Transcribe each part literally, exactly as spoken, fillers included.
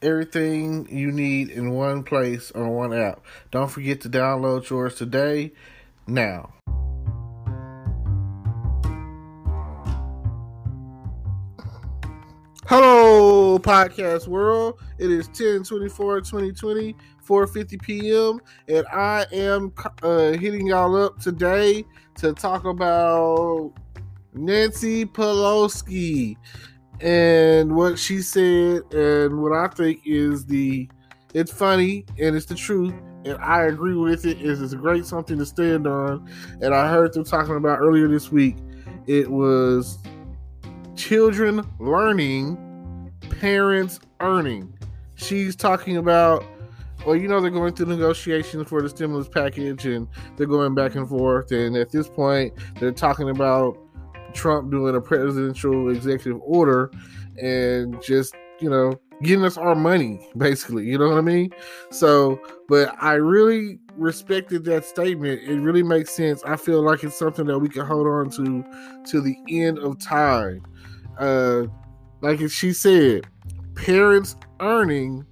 Everything you need in one place on one app. Don't forget to download yours today. Now. Hello, podcast world. It is ten twenty-four twenty twenty, four fifty p.m. and I am uh, hitting y'all up today to talk about Nancy Pelosi and what she said and what I think is the, it's funny and it's the truth. And I agree with it. Is it's a great something to stand on. And I heard them talking about earlier this week. It was children learning, parents earning. She's talking about, well, you know, they're going through negotiations for the stimulus package and they're going back and forth. And at this point, they're talking about Trump doing a presidential executive order and just, you know, getting us our money, basically. You know what I mean? So, but I really respected that statement. It really makes sense. I feel like it's something that we can hold on to to the end of time. Uh, like she said, parents earning,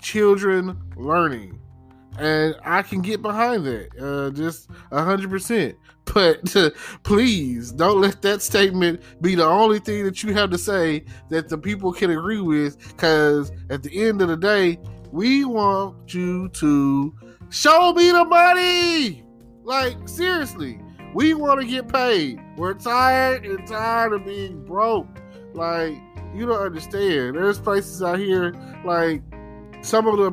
children learning. And I can get behind that, uh, just one hundred percent. But uh, please, don't let that statement be the only thing that you have to say that the people can agree with. Because at the end of the day, we want you to show me the money. Like, seriously, we want to get paid. We're tired and tired of being broke. Like, you don't understand. There's places out here, like, some of the,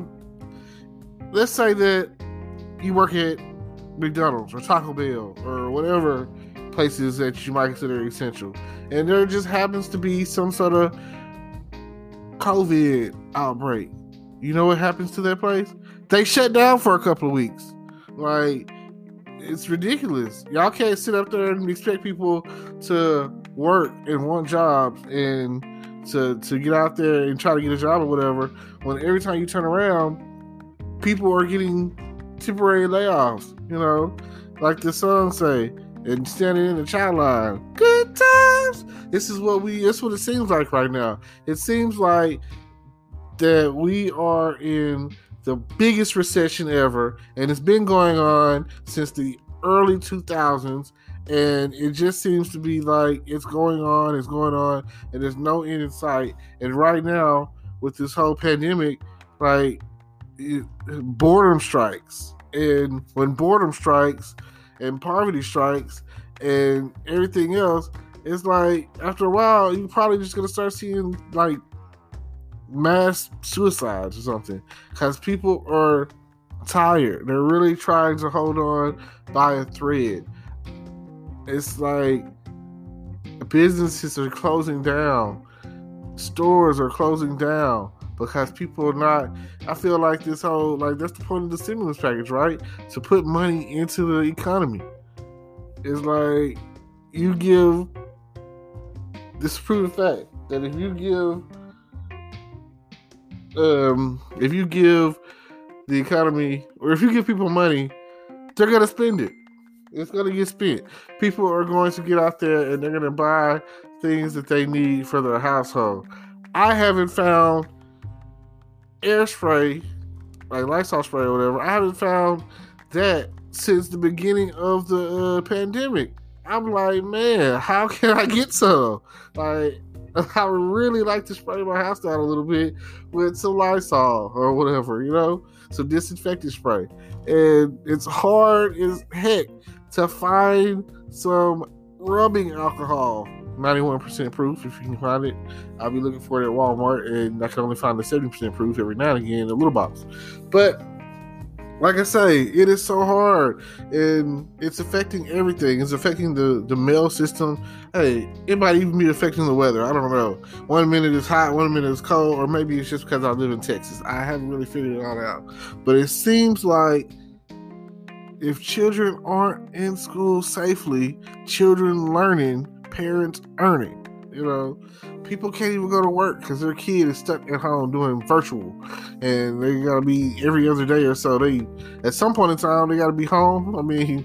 let's say that you work at McDonald's or Taco Bell or whatever places that you might consider essential. And there just happens to be some sort of COVID outbreak. You know what happens to that place? They shut down for a couple of weeks. Like, it's ridiculous. Y'all can't sit up there and expect people to work and want jobs and to, to get out there and try to get a job or whatever when every time you turn around, people are getting temporary layoffs, you know, like the song say, and standing in the child line. Good times. This is what we, that's what it seems like right now. It seems like that we are in the biggest recession ever, and it's been going on since the early two thousands, and it just seems to be like it's going on, it's going on, and there's no end in sight. And right now, with this whole pandemic, like, It, boredom strikes, and when boredom strikes and poverty strikes and everything else, it's like after a while you're probably just gonna start seeing like mass suicides or something because people are tired. They're really trying to hold on by a thread. It's like businesses are closing down, stores are closing down, because people are not, I feel like this whole, like that's the point of the stimulus package, right? To put money into the economy. It's like, you give, this is proven fact, that if you give, um, if you give the economy, or if you give people money, they're going to spend it. It's going to get spent. People are going to get out there and they're going to buy things that they need for their household. I haven't found air spray, like Lysol spray or whatever. I haven't found that since the beginning of the uh, pandemic. I'm like, man, how can I get some? Like, I would really like to spray my house down a little bit with some Lysol or whatever, you know, some disinfectant spray. And it's hard as heck to find some rubbing alcohol. ninety-one percent proof, if you can find it. I'll be looking for it at Walmart, and I can only find the seventy percent proof every now and again in a little box. But like I say, it is so hard, and it's affecting everything. It's affecting the, the mail system. Hey, it might even be affecting the weather. I don't know. One minute it's hot, one minute it's cold, or maybe it's just because I live in Texas. I haven't really figured it all out. But it seems like if children aren't in school safely, children learning, parents earning. You know, people can't even go to work because their kid is stuck at home doing virtual, and they gotta be every other day or so. They, at some point in time, they gotta be home. I mean,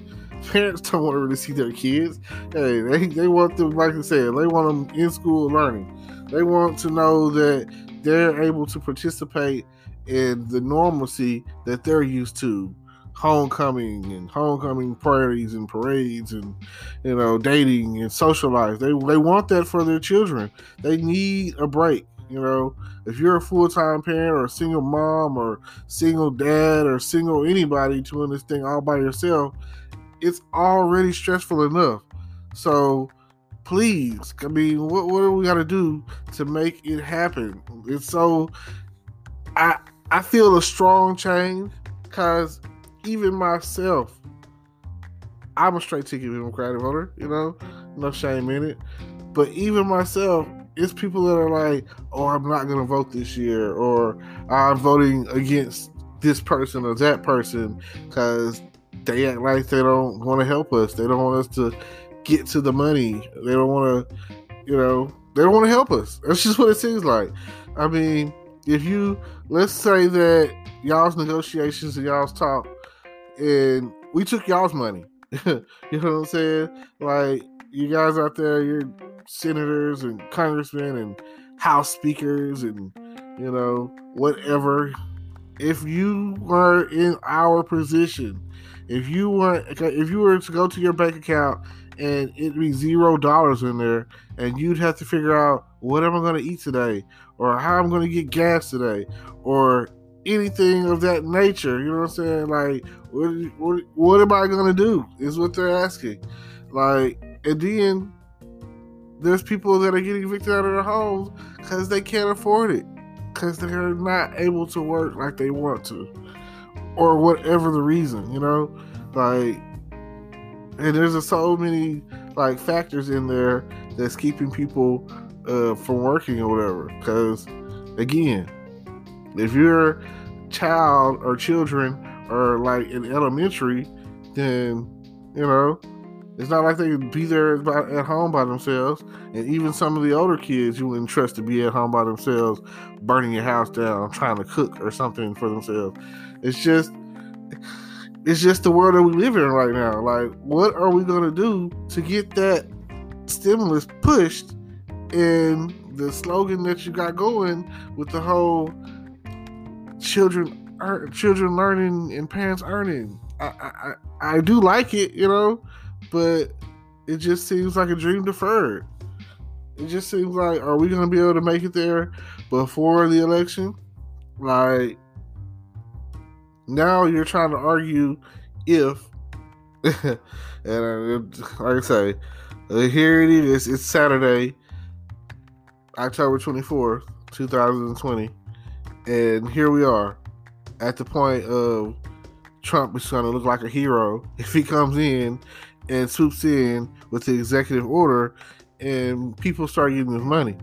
parents don't want to really see their kids. Hey, they, they want them, like I said, they want them in school learning. They want to know that they're able to participate in the normalcy that they're used to. Homecoming and homecoming parties and parades and, you know, dating and social life. They they want that for their children. They need a break, you know. If you're a full-time parent or a single mom or single dad or single anybody doing this thing all by yourself, it's already stressful enough. So please, I mean, what, what do we got to do to make it happen? It's so, I, I feel a strong change because even myself, I'm a straight ticket Democratic voter, you know, no shame in it. But even myself, it's people that are like, oh, I'm not going to vote this year, or I'm voting against this person or that person because they act like they don't want to help us. They don't want us to get to the money. They don't want to, you know, they don't want to help us. That's just what it seems like. I mean, if you, let's say that y'all's negotiations and y'all's talk, and we took y'all's money. You know what I'm saying? Like, you guys out there, you're senators and congressmen and house speakers and, you know, whatever. If you were in our position, if you were, if you were to go to your bank account and it'd be zero dollars in there, and you'd have to figure out what am I going to eat today, or how I'm going to get gas today, or anything of that nature, you know what I'm saying? Like, what, what, what am I gonna do? Is what they're asking. Like, and then there's people that are getting evicted out of their homes because they can't afford it, because they're not able to work like they want to, or whatever the reason, you know. Like, and there's a, so many like factors in there that's keeping people uh, from working or whatever. Because again, if your child or children are like in elementary, then, you know, it's not like they can be there at home by themselves. And even some of the older kids you wouldn't trust to be at home by themselves, burning your house down, trying to cook or something for themselves. It's just, it's just the world that we live in right now. Like, what are we going to do to get that stimulus pushed? And the slogan that you got going with the whole children er, children learning and parents earning, I, I, I do like it, you know, but it just seems like a dream deferred. It just seems like, are we going to be able to make it there before the election? Like, now you're trying to argue if, and uh, like I say, uh, here it is, it's Saturday, October twenty-fourth, two thousand twenty. And here we are at the point of Trump is going to look like a hero if he comes in and swoops in with the executive order and people start getting his money.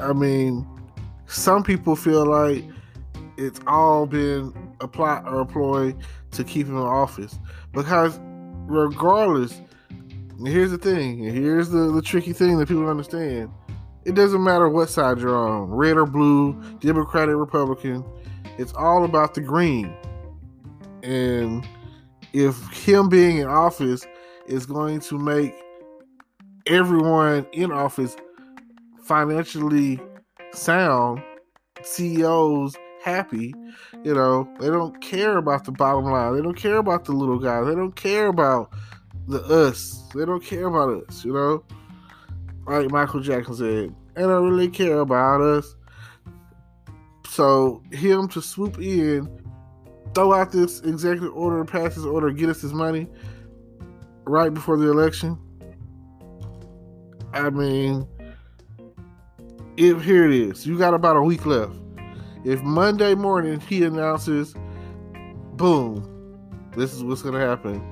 I mean, some people feel like it's all been a plot or a ploy to keep him in office. Because regardless, here's the thing, and here's the, the tricky thing that people understand. It doesn't matter what side you're on, red or blue, Democratic, Republican. It's all about the green. And if him being in office is going to make everyone in office financially sound, C E Os happy, you know, they don't care about the bottom line. They don't care about the little guy. They don't care about the us. They don't care about us, you know? Like Michael Jackson said, they don't really care about us. So him to swoop in, throw out this executive order, pass this order, get us this money right before the election. I mean, if here it is, you got about a week left. If Monday morning he announces boom, this is what's going to happen.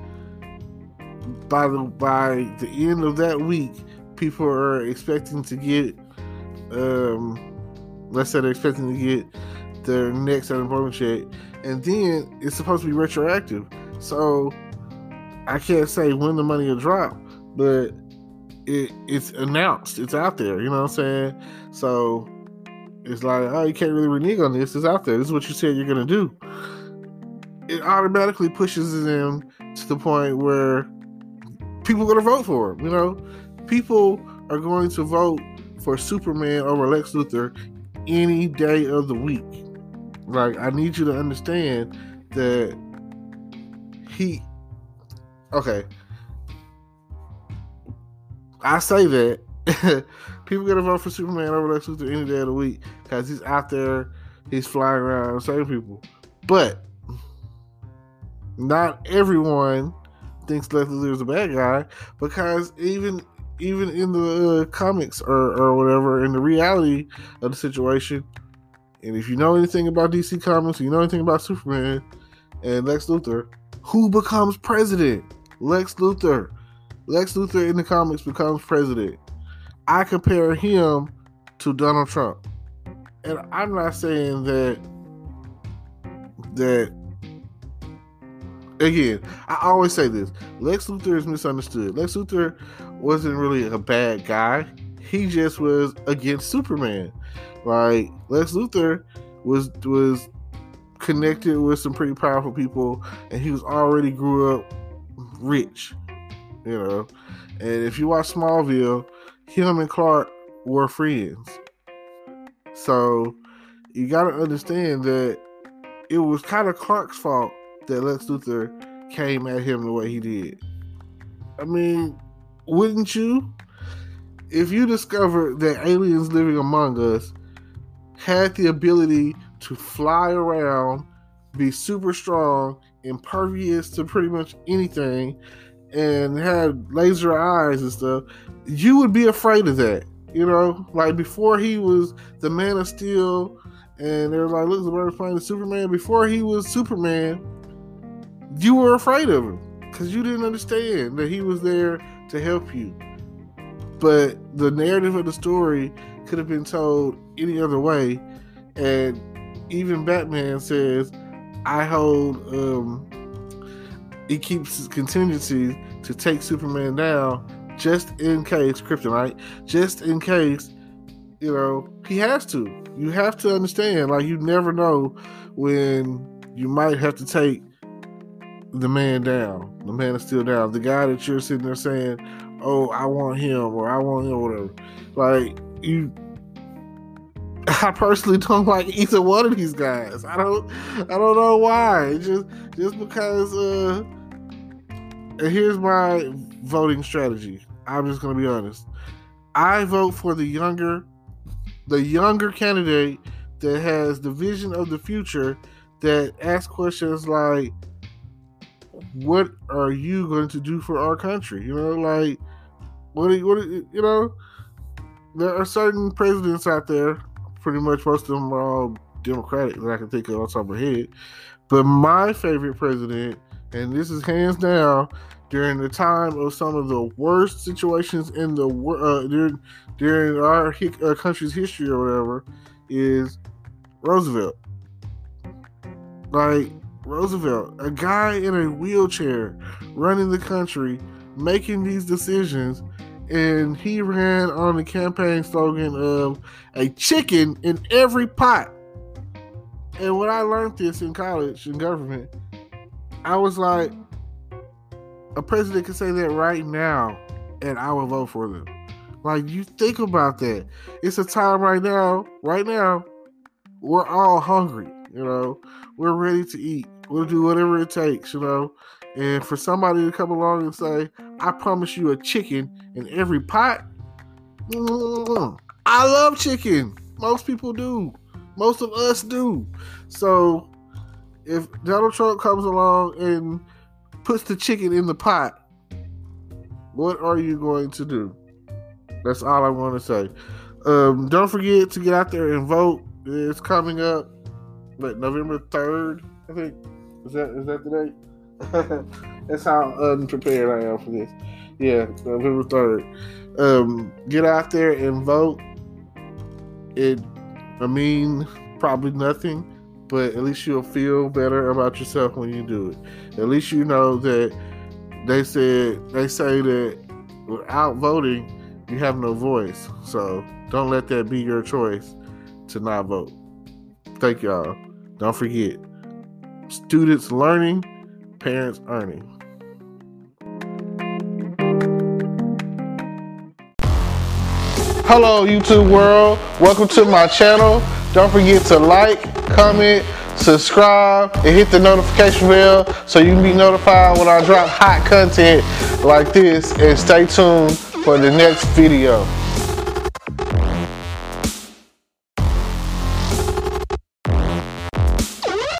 By the by the end of that week, people are expecting to get, um, let's say they're expecting to get their next unemployment check, and then it's supposed to be retroactive. So I can't say when the money will drop, but it it's announced, it's out there. You know what I'm saying? So it's like, oh, you can't really renege on this. It's out there. This is what you said you're gonna do. It automatically pushes them to the point where people are gonna vote for him. You know, people are going to vote for Superman over Lex Luthor any day of the week. Like, I need you to understand that he. Okay, I say that people gonna vote for Superman over Lex Luthor any day of the week because he's out there, he's flying around saving people. But not everyone thinks Lex Luthor is a bad guy, because even even in the uh, comics or, or whatever, in the reality of the situation, and if you know anything about D C Comics, you know anything about Superman and Lex Luthor, who becomes president? Lex Luthor. Lex Luthor in the comics becomes president. I compare him to Donald Trump. And I'm not saying that, that, again, I always say this, Lex Luthor is misunderstood. Lex Luthor wasn't really a bad guy. He just was against Superman. Like, Lex Luthor was, was connected with some pretty powerful people, and he was already grew up rich, you know. And if you watch Smallville, him and Clark were friends. So you got to understand that it was kind of Clark's fault that Lex Luthor came at him the way he did. I mean, wouldn't you? If you discovered that aliens living among us had the ability to fly around, be super strong, impervious to pretty much anything, and had laser eyes and stuff, you would be afraid of that, you know? Like, before he was the Man of Steel, and they were like, look, we're playing the Superman. Before he was Superman, you were afraid of him, because you didn't understand that he was there to help you. But the narrative of the story could have been told any other way, and even Batman says, I hold, um, it keeps contingencies to take Superman down just in case, kryptonite, just in case, you know, he has to. You have to understand, like, you never know when you might have to take the man down, the Man of Steel down, the guy that you're sitting there saying, oh, I want him, or I want him, or whatever. Like, you... I personally don't like either one of these guys. I don't, I don't know why. It's just, just because. Uh, here's my voting strategy. I'm just gonna be honest. I vote for the younger, the younger candidate that has the vision of the future, that asks questions like, "What are you going to do for our country?" You know, like, what, are, what, are, you know, there are certain presidents out there. Pretty much most of them are all Democratic that I can think of on top of my head. But my favorite president, and this is hands down, during the time of some of the worst situations in the world, uh, during, during our uh, country's history or whatever, is Roosevelt. Like, Roosevelt, a guy in a wheelchair running the country, making these decisions. And he ran on the campaign slogan of a chicken in every pot. And when I learned this in college, in government, I was like, a president could say that right now, and I would vote for them. Like, you think about that. It's a time right now, right now, we're all hungry, you know. We're ready to eat. We'll do whatever it takes, you know. And for somebody to come along and say, I promise you a chicken in every pot. Mm-hmm. I love chicken. Most people do. Most of us do. So if Donald Trump comes along and puts the chicken in the pot, what are you going to do? That's all I want to say. Um, don't forget to get out there and vote. It's coming up, but November third, I think. Is that is that the date? That's how unprepared I am for this. Yeah, November third. Um, get out there and vote. It, I mean, probably nothing, but at least you'll feel better about yourself when you do it. At least you know that they said they say that without voting, you have no voice. So don't let that be your choice to not vote. Thank y'all. Don't forget, students learning, parents earning. Hello, YouTube world. Welcome to my channel. Don't forget to like, comment, subscribe, and hit the notification bell so you can be notified when I drop hot content like this. And stay tuned for the next video.